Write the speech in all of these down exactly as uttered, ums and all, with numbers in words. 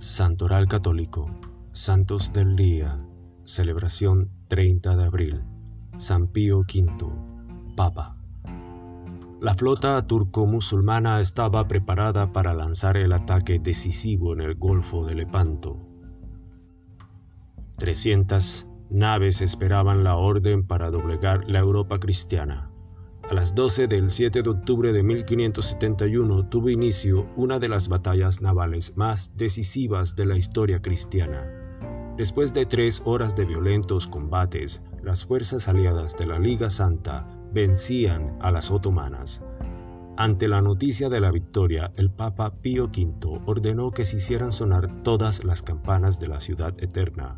Santoral Católico, Santos del Día, celebración treinta de abril, San Pío quinto, Papa. La flota turco-musulmana estaba preparada para lanzar el ataque decisivo en el Golfo de Lepanto. trescientas naves esperaban la orden para doblegar la Europa cristiana. A las doce del siete de octubre de mil quinientos setenta y uno tuvo inicio una de las batallas navales más decisivas de la historia cristiana. Después de tres horas de violentos combates, las fuerzas aliadas de la Liga Santa vencían a las otomanas. Ante la noticia de la victoria, el Papa Pío quinto ordenó que se hicieran sonar todas las campanas de la Ciudad Eterna,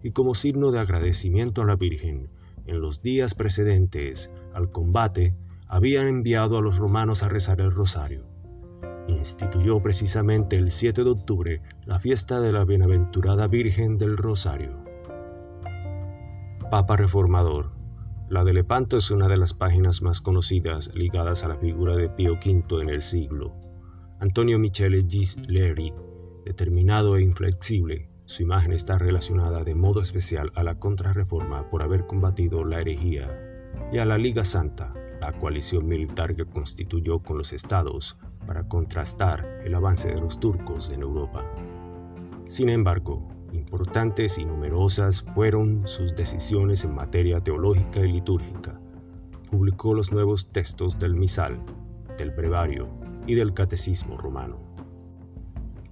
y como signo de agradecimiento a la Virgen, en los días precedentes al combate, habían enviado a los romanos a rezar el rosario. Instituyó precisamente el siete de octubre la fiesta de la Bienaventurada Virgen del Rosario. Papa Reformador. La de Lepanto es una de las páginas más conocidas ligadas a la figura de Pío quinto en el siglo. Antonio Michele Gisleri, determinado e inflexible, su imagen está relacionada de modo especial a la Contrarreforma por haber combatido la herejía y a la Liga Santa, la coalición militar que constituyó con los estados para contrastar el avance de los turcos en Europa. Sin embargo, importantes y numerosas fueron sus decisiones en materia teológica y litúrgica. Publicó los nuevos textos del Misal, del Brevario y del Catecismo Romano.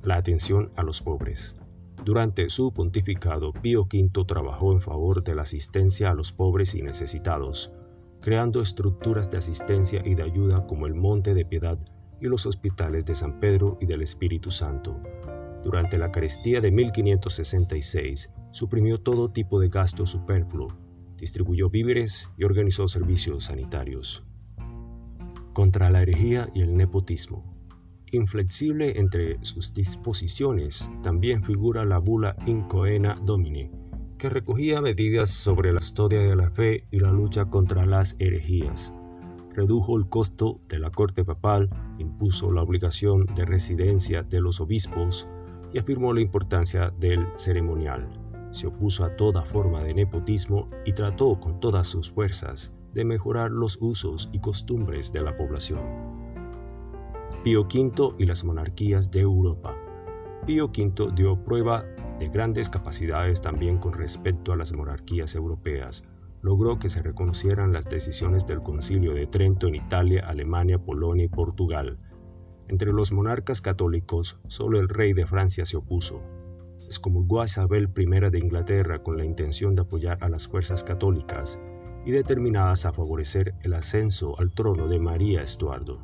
La atención a los pobres. Durante su pontificado, Pío quinto trabajó en favor de la asistencia a los pobres y necesitados, creando estructuras de asistencia y de ayuda como el Monte de Piedad y los hospitales de San Pedro y del Espíritu Santo. Durante la carestía de mil quinientos sesenta y seis, suprimió todo tipo de gasto superfluo, distribuyó víveres y organizó servicios sanitarios. Contra la herejía y el nepotismo. Inflexible entre sus disposiciones también figura la bula Incoena Domine, que recogía medidas sobre la custodia de la fe y la lucha contra las herejías. Redujo el costo de la corte papal, impuso la obligación de residencia de los obispos y afirmó la importancia del ceremonial. Se opuso a toda forma de nepotismo y trató con todas sus fuerzas de mejorar los usos y costumbres de la población. Pío quinto y las monarquías de Europa. Pío quinto dio prueba de grandes capacidades también con respecto a las monarquías europeas. Logró que se reconocieran las decisiones del Concilio de Trento en Italia, Alemania, Polonia y Portugal. Entre los monarcas católicos, solo el rey de Francia se opuso. Excomulgó a Isabel primera de Inglaterra con la intención de apoyar a las fuerzas católicas y determinadas a favorecer el ascenso al trono de María Estuardo.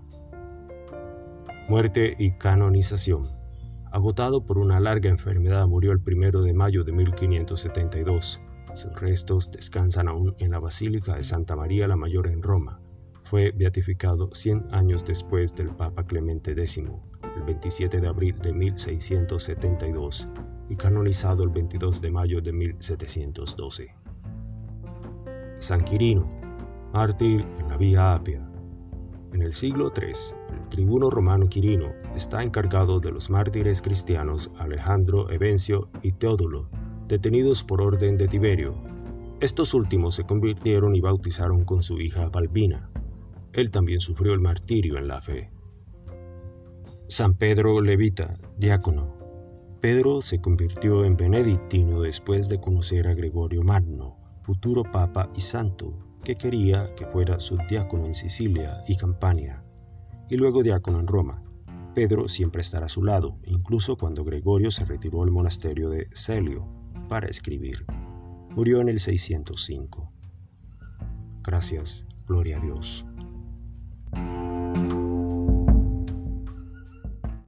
Muerte y canonización. Agotado por una larga enfermedad, murió el primero de mayo de mil quinientos setenta y dos. Sus restos descansan aún en la Basílica de Santa María la Mayor en Roma. Fue beatificado cien años después del Papa Clemente Décimo, el veintisiete de abril de mil seiscientos setenta y dos, y canonizado el veintidós de mayo de mil setecientos doce. San Quirino, mártir en la Vía Apia. En el siglo tercero, el tribuno romano Quirino está encargado de los mártires cristianos Alejandro, Evencio y Teodulo, detenidos por orden de Tiberio. Estos últimos se convirtieron y bautizaron con su hija Balbina. Él también sufrió el martirio en la fe. San Pedro Levita, diácono. Pedro se convirtió en benedictino después de conocer a Gregorio Magno, futuro papa y santo, que quería que fuera subdiácono en Sicilia y Campania, y luego diácono en Roma. Pedro siempre estará a su lado, incluso cuando Gregorio se retiró al monasterio de Celio para escribir. Murió en el seiscientos cinco. Gracias, gloria a Dios.